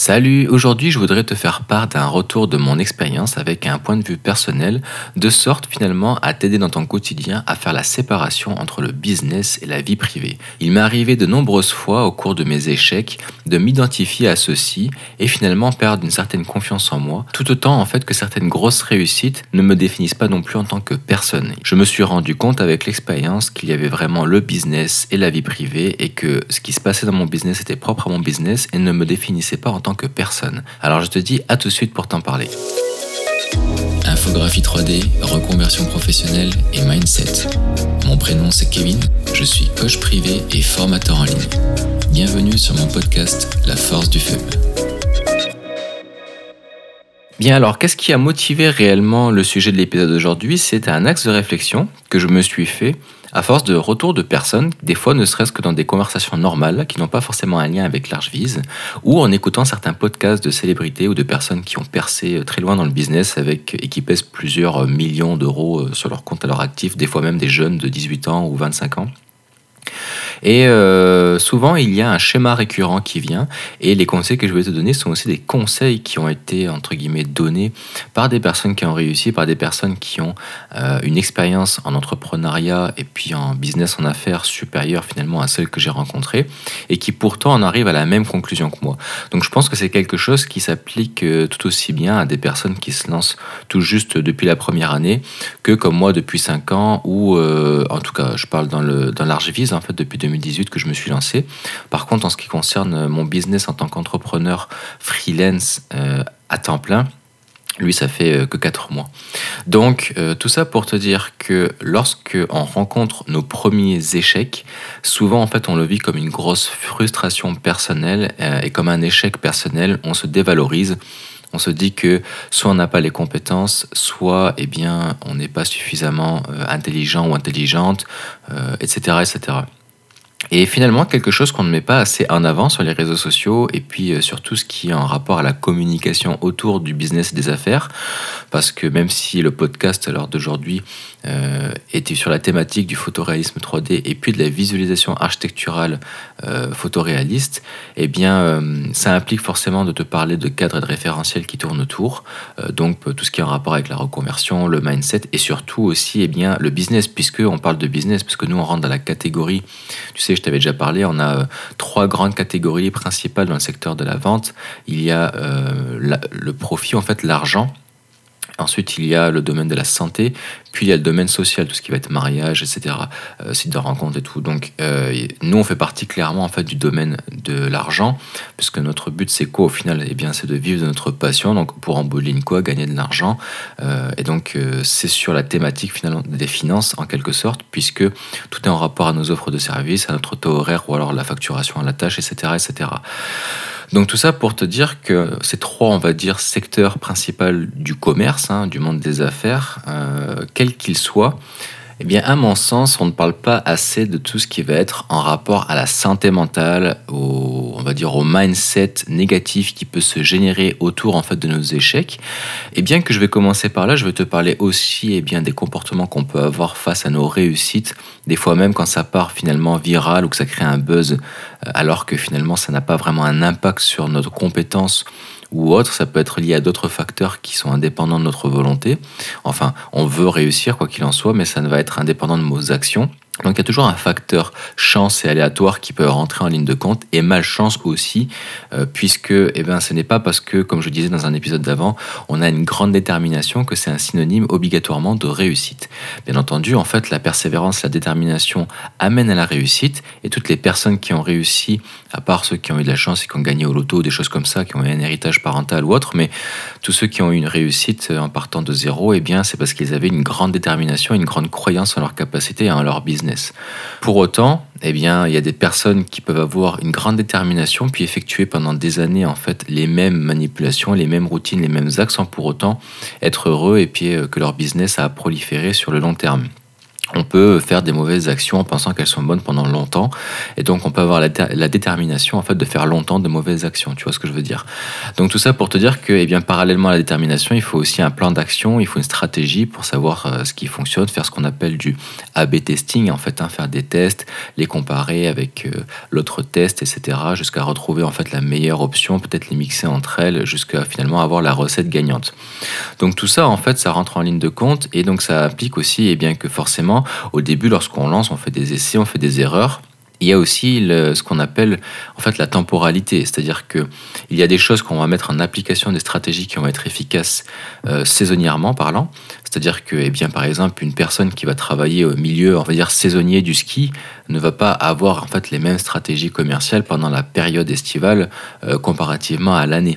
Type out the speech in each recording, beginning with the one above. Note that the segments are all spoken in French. Salut, aujourd'hui je voudrais te faire part d'un retour de mon expérience avec un point de vue personnel, de sorte finalement à t'aider dans ton quotidien à faire la séparation entre le business et la vie privée. Il m'est arrivé de nombreuses fois au cours de mes échecs de m'identifier à ceci et finalement perdre une certaine confiance en moi, tout autant en fait que certaines grosses réussites ne me définissent pas non plus en tant que personne. Je me suis rendu compte avec l'expérience qu'il y avait vraiment le business et la vie privée et que ce qui se passait dans mon business était propre à mon business et ne me définissait pas en tant que personne. Alors je te dis à tout de suite pour t'en parler. Infographie 3D, reconversion professionnelle et mindset. Mon prénom c'est Kevin, je suis coach privé et formateur en ligne. Bienvenue sur mon podcast La Force du Femme. Bien alors, qu'est-ce qui a motivé réellement le sujet de l'épisode d'aujourd'hui? C'est un axe de réflexion que je me suis fait à force de retour de personnes, des fois ne serait-ce que dans des conversations normales qui n'ont pas forcément un lien avec l'archevise, ou en écoutant certains podcasts de célébrités ou de personnes qui ont percé très loin dans le business et qui pèsent plusieurs millions d'euros sur leur compte à leur actif, des fois même des jeunes de 18 ans ou 25 ans. Et souvent il y a un schéma récurrent qui vient et les conseils que je vais te donner sont aussi des conseils qui ont été entre guillemets donnés par des personnes qui ont réussi, par des personnes qui ont une expérience en entrepreneuriat et puis en business en affaires supérieure finalement à celle que j'ai rencontrée et qui pourtant en arrivent à la même conclusion que moi. Donc je pense que c'est quelque chose qui s'applique tout aussi bien à des personnes qui se lancent tout juste depuis la première année que comme moi depuis 5 ans ou en tout cas je parle dans l'archivise en fait depuis 2018 que je me suis lancé. Par contre, en ce qui concerne mon business en tant qu'entrepreneur freelance à temps plein, lui, ça fait que 4 mois. Donc, tout ça pour te dire que lorsqu'on rencontre nos premiers échecs, souvent, en fait, on le vit comme une grosse frustration personnelle et comme un échec personnel, on se dévalorise. On se dit que soit on n'a pas les compétences, soit eh bien, on n'est pas suffisamment intelligent ou intelligente, etc., etc. Et finalement, quelque chose qu'on ne met pas assez en avant sur les réseaux sociaux et puis sur tout ce qui est en rapport à la communication autour du business et des affaires, parce que même si le podcast à l'heure d'aujourd'hui était sur la thématique du photoréalisme 3D et puis de la visualisation architecturale photoréaliste, eh bien, ça implique forcément de te parler de cadres et de référentiels qui tournent autour, donc tout ce qui est en rapport avec la reconversion, le mindset et surtout aussi eh bien, le business, puisqu'on parle de business, puisque nous on rentre dans la catégorie, tu sais, je t'avais déjà parlé, on a 3 grandes catégories principales dans le secteur de la vente. Il y a le profit, en fait l'argent. Ensuite, il y a le domaine de la santé, puis il y a le domaine social, tout ce qui va être mariage, etc., sites de rencontres et tout. Donc, nous, on fait partie clairement en fait, du domaine de l'argent, puisque notre but, c'est quoi au final? Eh bien, c'est de vivre de notre passion, donc pour en bout de ligne, quoi, gagner de l'argent. Et donc, c'est sur la thématique finalement des finances, en quelque sorte, puisque tout est en rapport à nos offres de services, à notre taux horaire, ou alors la facturation à la tâche, etc., etc. Donc tout ça pour te dire que ces 3, on va dire, secteurs principaux du commerce, du monde des affaires, quels qu'ils soient, eh bien, à mon sens, on ne parle pas assez de tout ce qui va être en rapport à la santé mentale, on va dire au mindset négatif qui peut se générer autour en fait de nos échecs. Et bien que je vais commencer par là, je vais te parler aussi eh bien des comportements qu'on peut avoir face à nos réussites, des fois même quand ça part finalement viral ou que ça crée un buzz, alors que finalement ça n'a pas vraiment un impact sur notre compétence ou autre, ça peut être lié à d'autres facteurs qui sont indépendants de notre volonté. Enfin, on veut réussir quoi qu'il en soit, mais ça ne va être indépendant de nos actions. Donc il y a toujours un facteur chance et aléatoire qui peut rentrer en ligne de compte, et malchance aussi, puisque eh ben, ce n'est pas parce que, comme je disais dans un épisode d'avant, on a une grande détermination que c'est un synonyme obligatoirement de réussite. Bien entendu, en fait, la persévérance, la détermination amènent à la réussite, et toutes les personnes qui ont réussi, à part ceux qui ont eu de la chance et qui ont gagné au loto, des choses comme ça, qui ont eu un héritage parental ou autre, mais tous ceux qui ont eu une réussite en partant de zéro, eh bien, c'est parce qu'ils avaient une grande détermination, une grande croyance en leur capacité et en leur business. Pour autant, eh bien, il y a des personnes qui peuvent avoir une grande détermination puis effectuer pendant des années en fait les mêmes manipulations, les mêmes routines, les mêmes axes sans pour autant être heureux et puis que leur business a proliféré sur le long terme. on peut faire des mauvaises actions en pensant qu'elles sont bonnes pendant longtemps, et donc on peut avoir la détermination en fait de faire longtemps de mauvaises actions, tu vois ce que je veux dire. Donc tout ça pour te dire que parallèlement à la détermination, il faut aussi un plan d'action, il faut une stratégie pour savoir ce qui fonctionne, faire ce qu'on appelle du A/B testing en fait, faire des tests, les comparer avec l'autre test, etc., jusqu'à retrouver en fait la meilleure option, peut-être les mixer entre elles jusqu'à finalement avoir la recette gagnante. Donc tout ça en fait, ça rentre en ligne de compte, et donc ça implique aussi que forcément au début, lorsqu'on lance, on fait des essais, on fait des erreurs. Il y a aussi ce qu'on appelle en fait la temporalité, c'est-à-dire que il y a des choses qu'on va mettre en application, des stratégies qui vont être efficaces saisonnièrement parlant. C'est-à-dire que, par exemple, une personne qui va travailler au milieu, on va dire saisonnier du ski, ne va pas avoir en fait les mêmes stratégies commerciales pendant la période estivale comparativement à l'année.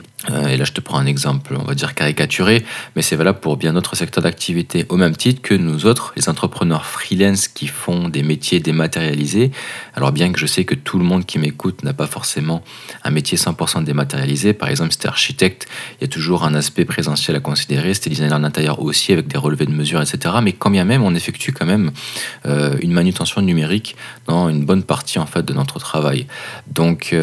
Et là, je te prends un exemple, on va dire caricaturé, mais c'est valable pour bien d'autres secteurs d'activité. Au même titre que nous autres, les entrepreneurs freelance qui font des métiers dématérialisés. Alors bien que je sais que tout le monde qui m'écoute n'a pas forcément un métier 100% dématérialisé. Par exemple, si t'es architecte, il y a toujours un aspect présentiel à considérer. Si t'es designer d'intérieur aussi, avec des relevé de mesures, etc. Mais quand bien même, on effectue quand même une manutention numérique dans une bonne partie en fait de notre travail. Donc,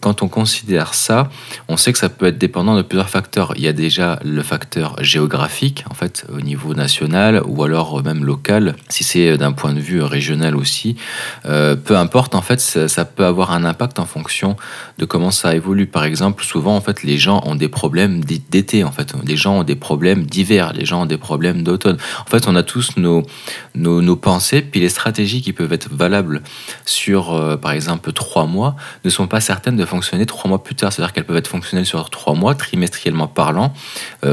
quand on considère ça, on sait que ça peut être dépendant de plusieurs facteurs. Il y a déjà le facteur géographique, en fait, au niveau national ou alors même local, si c'est d'un point de vue régional aussi. Peu importe, en fait, ça peut avoir un impact en fonction de comment ça évolue. Par exemple, souvent, en fait, les gens ont des problèmes d'été, en fait. Les gens ont des problèmes d'hiver, les gens ont des problème d'automne. En fait, on a tous nos pensées, puis les stratégies qui peuvent être valables sur, par exemple, 3 mois, ne sont pas certaines de fonctionner 3 mois plus tard. C'est-à-dire qu'elles peuvent être fonctionnelles sur 3 mois, trimestriellement parlant.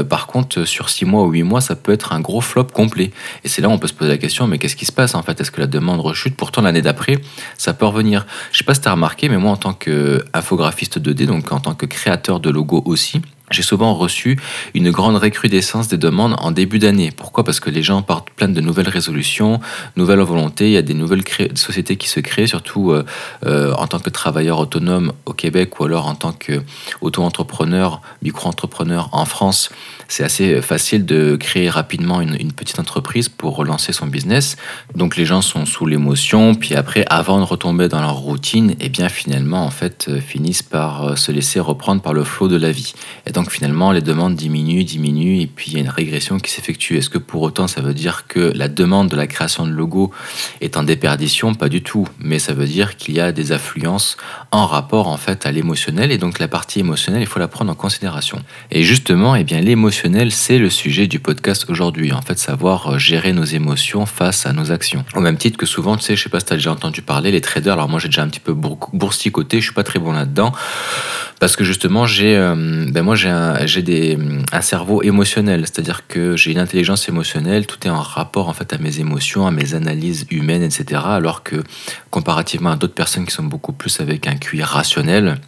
Par contre, sur 6 mois ou 8 mois, ça peut être un gros flop complet. Et c'est là où on peut se poser la question, mais qu'est-ce qui se passe en fait? Est-ce que la demande rechute? Pourtant, l'année d'après, ça peut revenir. Je sais pas si tu as remarqué, mais moi, en tant qu'infographiste 2D, donc en tant que créateur de logo aussi, j'ai souvent reçu une grande recrudescence des demandes en début d'année. Pourquoi ? Parce que les gens partent plein de nouvelles résolutions, nouvelles volontés. Il y a des nouvelles sociétés qui se créent, surtout en tant que travailleur autonome au Québec ou alors en tant qu'auto-entrepreneur, micro-entrepreneur en France. C'est assez facile de créer rapidement une petite entreprise pour relancer son business. Donc les gens sont sous l'émotion, puis après, avant de retomber dans leur routine, finalement, en fait, finissent par se laisser reprendre par le flot de la vie. Et donc finalement, les demandes diminuent, et puis il y a une régression qui s'effectue. Est-ce que pour autant, ça veut dire que la demande de la création de logo est en déperdition ? Pas du tout, mais ça veut dire qu'il y a des affluences en rapport en fait à l'émotionnel, et donc la partie émotionnelle, il faut la prendre en considération. Et justement, l'émotionnel, c'est le sujet du podcast aujourd'hui. En fait, savoir gérer nos émotions face à nos actions. Au même titre que souvent, je sais pas si t'as déjà entendu parler, les traders, alors moi j'ai déjà un petit peu boursicoté, je suis pas très bon là-dedans, parce que justement j'ai un cerveau émotionnel, c'est-à-dire que j'ai une intelligence émotionnelle, tout est en rapport en fait à mes émotions, à mes analyses humaines, etc. Alors que comparativement à d'autres personnes qui sont beaucoup plus avec un QI rationnel,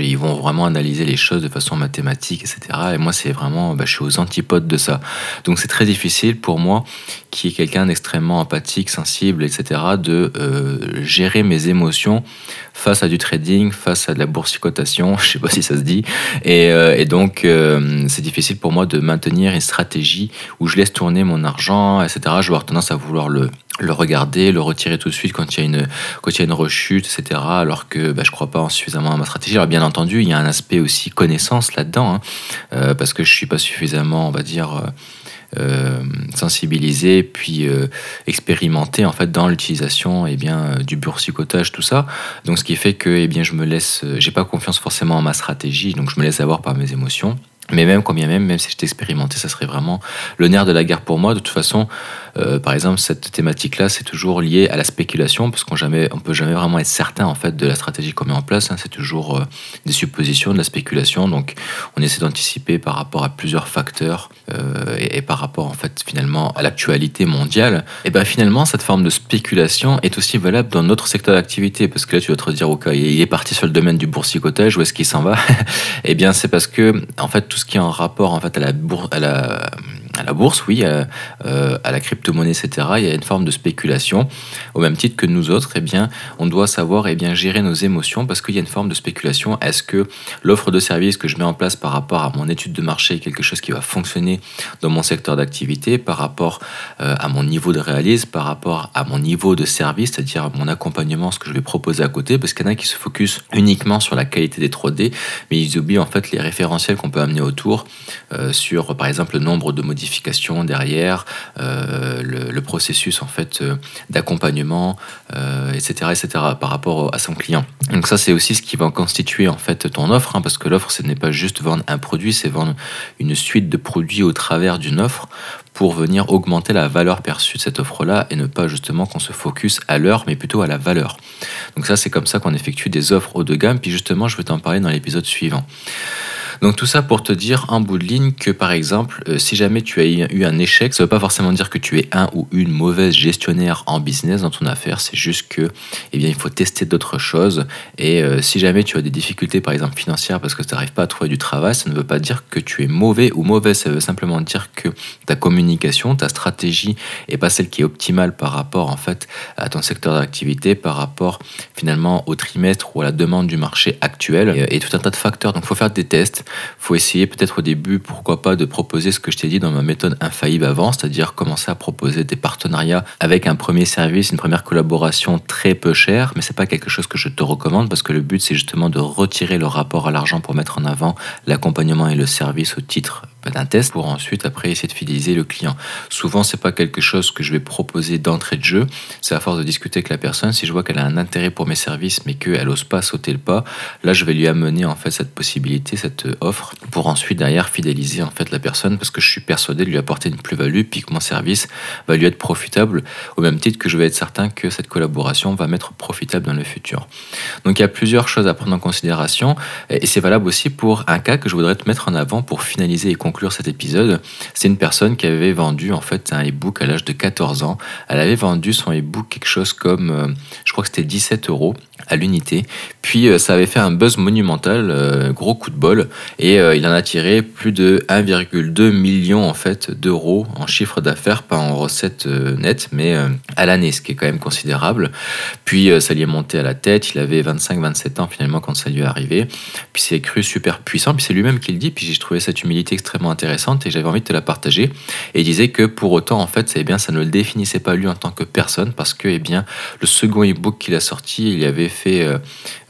ils vont vraiment analyser les choses de façon mathématique, etc. Et moi, c'est vraiment, je suis aux antipodes de ça. Donc, c'est très difficile pour moi, qui est quelqu'un d'extrêmement empathique, sensible, etc., de gérer mes émotions face à du trading, face à de la boursicotation, je sais pas si ça se dit. Et donc, c'est difficile pour moi de maintenir une stratégie où je laisse tourner mon argent, etc. Je vais avoir tendance à vouloir le regarder, le retirer tout de suite quand il y a une rechute, etc., alors que je crois pas suffisamment à ma stratégie. Alors bien entendu, il y a un aspect aussi connaissance là-dedans, parce que je suis pas suffisamment, on va dire, sensibilisé, puis expérimenté en fait dans l'utilisation du boursicotage, tout ça. Donc ce qui fait que je me laisse, j'ai pas confiance forcément en ma stratégie, donc je me laisse avoir par mes émotions. Mais même si j'étais expérimenté, ça serait vraiment le nerf de la guerre pour moi. De toute façon, par exemple, cette thématique-là, c'est toujours lié à la spéculation, parce qu'on peut jamais vraiment être certain en fait de la stratégie qu'on met en place. C'est toujours des suppositions, de la spéculation. Donc, on essaie d'anticiper par rapport à plusieurs facteurs et par rapport en fait finalement à l'actualité mondiale. Et finalement, cette forme de spéculation est aussi valable dans notre secteur d'activité, parce que là, tu dois te dire, ok, il est parti sur le domaine du boursicotage, où est-ce qu'il s'en va ? C'est parce que en fait tout ce qui est en rapport en fait à la À la bourse, oui, à la crypto-monnaie, etc., il y a une forme de spéculation. Au même titre que nous autres, eh bien, on doit savoir gérer nos émotions parce qu'il y a une forme de spéculation. Est-ce que l'offre de service que je mets en place par rapport à mon étude de marché est quelque chose qui va fonctionner dans mon secteur d'activité, par rapport à mon niveau de réalisme, par rapport à mon niveau de service, c'est-à-dire mon accompagnement, ce que je vais proposer à côté, parce qu'il y en a qui se focus uniquement sur la qualité des 3D, mais ils oublient en fait les référentiels qu'on peut amener autour sur, par exemple, le nombre de modifications derrière, le processus en fait d'accompagnement, etc., etc., par rapport à son client. Donc ça, c'est aussi ce qui va constituer en fait ton offre, hein, parce que l'offre, ce n'est pas juste vendre un produit, c'est vendre une suite de produits au travers d'une offre pour venir augmenter la valeur perçue de cette offre-là et ne pas justement qu'on se focus à l'heure, mais plutôt à la valeur. Donc ça, c'est comme ça qu'on effectue des offres haut de gamme, puis justement, je vais t'en parler dans l'épisode suivant. Donc tout ça pour te dire en bout de ligne que par exemple, si jamais tu as eu un échec, ça ne veut pas forcément dire que tu es un ou une mauvaise gestionnaire en business dans ton affaire, c'est juste que il faut tester d'autres choses et si jamais tu as des difficultés par exemple financières parce que tu n'arrives pas à trouver du travail, ça ne veut pas dire que tu es mauvais ou mauvaise, ça veut simplement dire que ta communication, ta stratégie n'est pas celle qui est optimale par rapport en fait à ton secteur d'activité, par rapport finalement au trimestre ou à la demande du marché actuel et tout un tas de facteurs, donc il faut faire des tests. Faut essayer peut-être au début, pourquoi pas, de proposer ce que je t'ai dit dans ma méthode infaillible avant, c'est-à-dire commencer à proposer des partenariats avec un premier service, une première collaboration très peu chère, mais c'est pas quelque chose que je te recommande parce que le but c'est justement de retirer le rapport à l'argent pour mettre en avant l'accompagnement et le service au titre d'un test pour ensuite après essayer de fidéliser le client. Souvent c'est pas quelque chose que je vais proposer d'entrée de jeu, c'est à force de discuter avec la personne, si je vois qu'elle a un intérêt pour mes services mais qu'elle n'ose pas sauter le pas, là je vais lui amener en fait cette possibilité, cette offre pour ensuite derrière fidéliser en fait la personne parce que je suis persuadé de lui apporter une plus-value puis que mon service va lui être profitable au même titre que je vais être certain que cette collaboration va m'être profitable dans le futur. Donc il y a plusieurs choses à prendre en considération et c'est valable aussi pour un cas que je voudrais te mettre en avant pour finaliser et conclure cet épisode. C'est une personne qui avait vendu en fait un e-book à l'âge de 14 ans. Elle avait vendu son e-book quelque chose comme, je crois que c'était 17 € à l'unité. Puis ça avait fait un buzz monumental, gros coup de bol. Et il en a tiré plus de 1,2 million en fait, d'euros en chiffre d'affaires, pas en recettes nettes, mais à l'année, ce qui est quand même considérable. Puis ça lui est monté à la tête, il avait 25-27 ans finalement quand ça lui est arrivé. Puis c'est cru super puissant, puis c'est lui-même qui le dit, puis j'ai trouvé cette humilité extrêmement intéressante et j'avais envie de te la partager. Et il disait que pour autant, en fait, eh bien, ça ne le définissait pas lui en tant que personne, parce que eh bien, le second e-book qu'il a sorti, il avait fait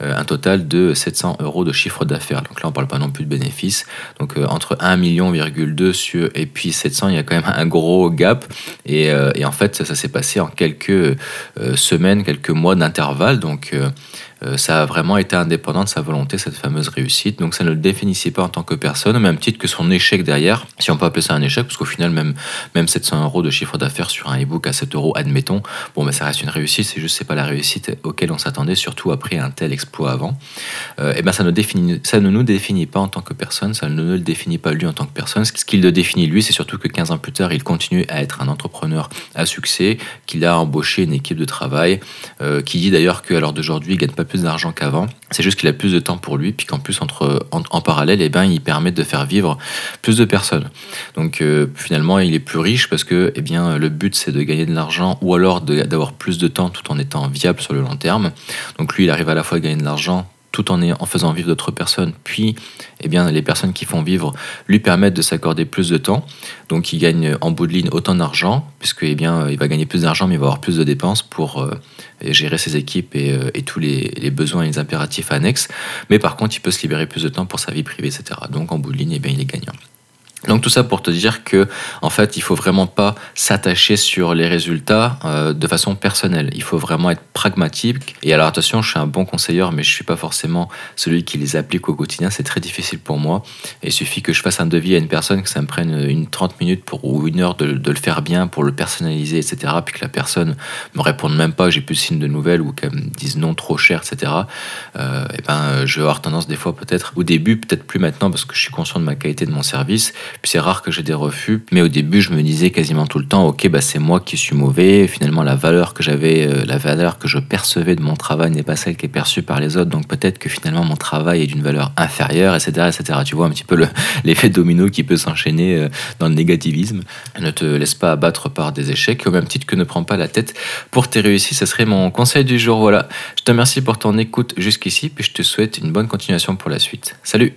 un total de 700 € de chiffre d'affaires. Donc là, on ne parle pas non plus de bénéfices. Donc entre 1,2 million et puis 700, il y a quand même un gros gap. Et en fait, ça s'est passé en quelques semaines, quelques mois d'intervalle. Donc ça a vraiment été indépendant de sa volonté, cette fameuse réussite. Donc ça ne le définissait pas en tant que personne, au même titre que son échec derrière, si on peut appeler ça un échec, parce qu'au final, même 700 € de chiffre d'affaires sur un e-book à 7 €, admettons, bon, ben, ça reste une réussite, c'est juste que ce n'est pas la réussite auquel on s'attendait, surtout après un tel exploit avant. Et ben, ça ne nous définit pas en tant que personne, ça ne le définit pas lui en tant que personne. Ce qui le définit lui, c'est surtout que 15 ans plus tard, il continue à être un entrepreneur à succès, qu'il a embauché une équipe de travail, qui dit d'ailleurs qu'à l'heure d'aujourd'hui, il ne gagne pas plus d'argent qu'avant, c'est juste qu'il a plus de temps pour lui, puis qu'en plus en parallèle, eh ben, il permet de faire vivre plus de personnes. Donc finalement, il est plus riche parce que eh bien, le but c'est de gagner de l'argent ou alors d'avoir plus de temps tout en étant viable sur le long terme. Donc lui, il arrive à la fois à gagner de l'argent tout en faisant vivre d'autres personnes, puis eh bien, les personnes qui font vivre lui permettent de s'accorder plus de temps, donc il gagne en bout de ligne autant d'argent, puisque eh bien, il va gagner plus d'argent, mais il va avoir plus de dépenses pour gérer ses équipes et tous les besoins et les impératifs annexes, mais par contre, il peut se libérer plus de temps pour sa vie privée, etc. Donc en bout de ligne, eh bien, il est gagnant. Donc tout ça pour te dire que en fait, il faut vraiment pas s'attacher sur les résultats de façon personnelle. Il faut vraiment être pragmatique. Et alors attention, je suis un bon conseiller, mais je suis pas forcément celui qui les applique au quotidien. C'est très difficile pour moi. Il suffit que je fasse un devis à une personne, que ça me prenne 30 minutes ou une heure de le faire bien, pour le personnaliser, etc. Puis que la personne me réponde même pas, j'ai plus de signe de nouvelles, ou qu'elle me dise non, trop cher, etc. Et ben, je vais avoir tendance des fois peut-être, au début, peut-être plus maintenant, parce que je suis conscient de ma qualité de mon service, Puis c'est rare que j'ai des refus, mais au début je me disais quasiment tout le temps, ok, bah c'est moi qui suis mauvais. Finalement la valeur que je percevais de mon travail n'est pas celle qui est perçue par les autres, donc peut-être que finalement mon travail est d'une valeur inférieure, etc., etc. Tu vois un petit peu l'effet domino qui peut s'enchaîner dans le négativisme. Ne te laisse pas abattre par des échecs, au même titre que ne prends pas la tête pour tes réussites. Ce serait mon conseil du jour. Voilà, je te remercie pour ton écoute jusqu'ici, puis je te souhaite une bonne continuation pour la suite. Salut!